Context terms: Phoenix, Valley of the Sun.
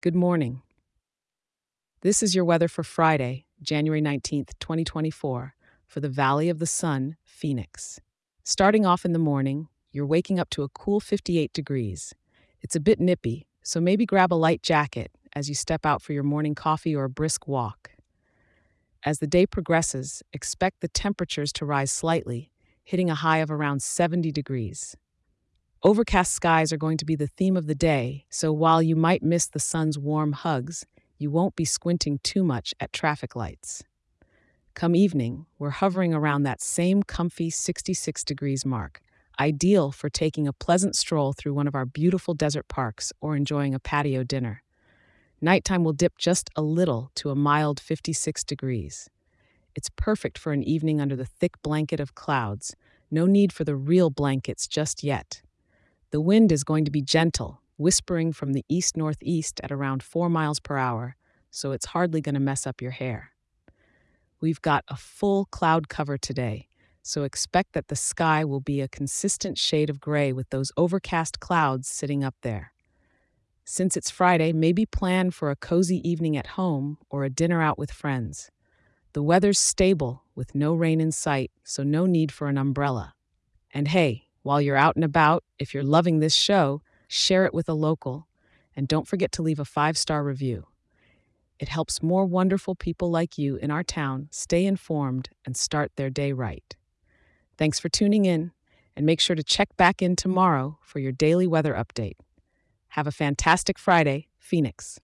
Good morning. This is your weather for Friday, January 19th, 2024, for the Valley of the Sun, Phoenix. Starting off in the morning, you're waking up to a cool 58 degrees. It's a bit nippy, so maybe grab a light jacket as you step out for your morning coffee or a brisk walk. As the day progresses, expect the temperatures to rise slightly, hitting a high of around 70 degrees. Overcast skies are going to be the theme of the day, so while you might miss the sun's warm hugs, you won't be squinting too much at traffic lights. Come evening, we're hovering around that same comfy 66 degrees mark, ideal for taking a pleasant stroll through one of our beautiful desert parks or enjoying a patio dinner. Nighttime will dip just a little to a mild 56 degrees. It's perfect for an evening under the thick blanket of clouds. No need for the real blankets just yet. The wind is going to be gentle, whispering from the east-northeast at around 4 miles per hour, so it's hardly going to mess up your hair. We've got a full cloud cover today, so expect that the sky will be a consistent shade of gray with those overcast clouds sitting up there. Since it's Friday, maybe plan for a cozy evening at home or a dinner out with friends. The weather's stable with no rain in sight, so no need for an umbrella. And hey, while you're out and about, if you're loving this show, share it with a local, and don't forget to leave a 5-star review. It helps more wonderful people like you in our town stay informed and start their day right. Thanks for tuning in, and make sure to check back in tomorrow for your daily weather update. Have a fantastic Friday, Phoenix.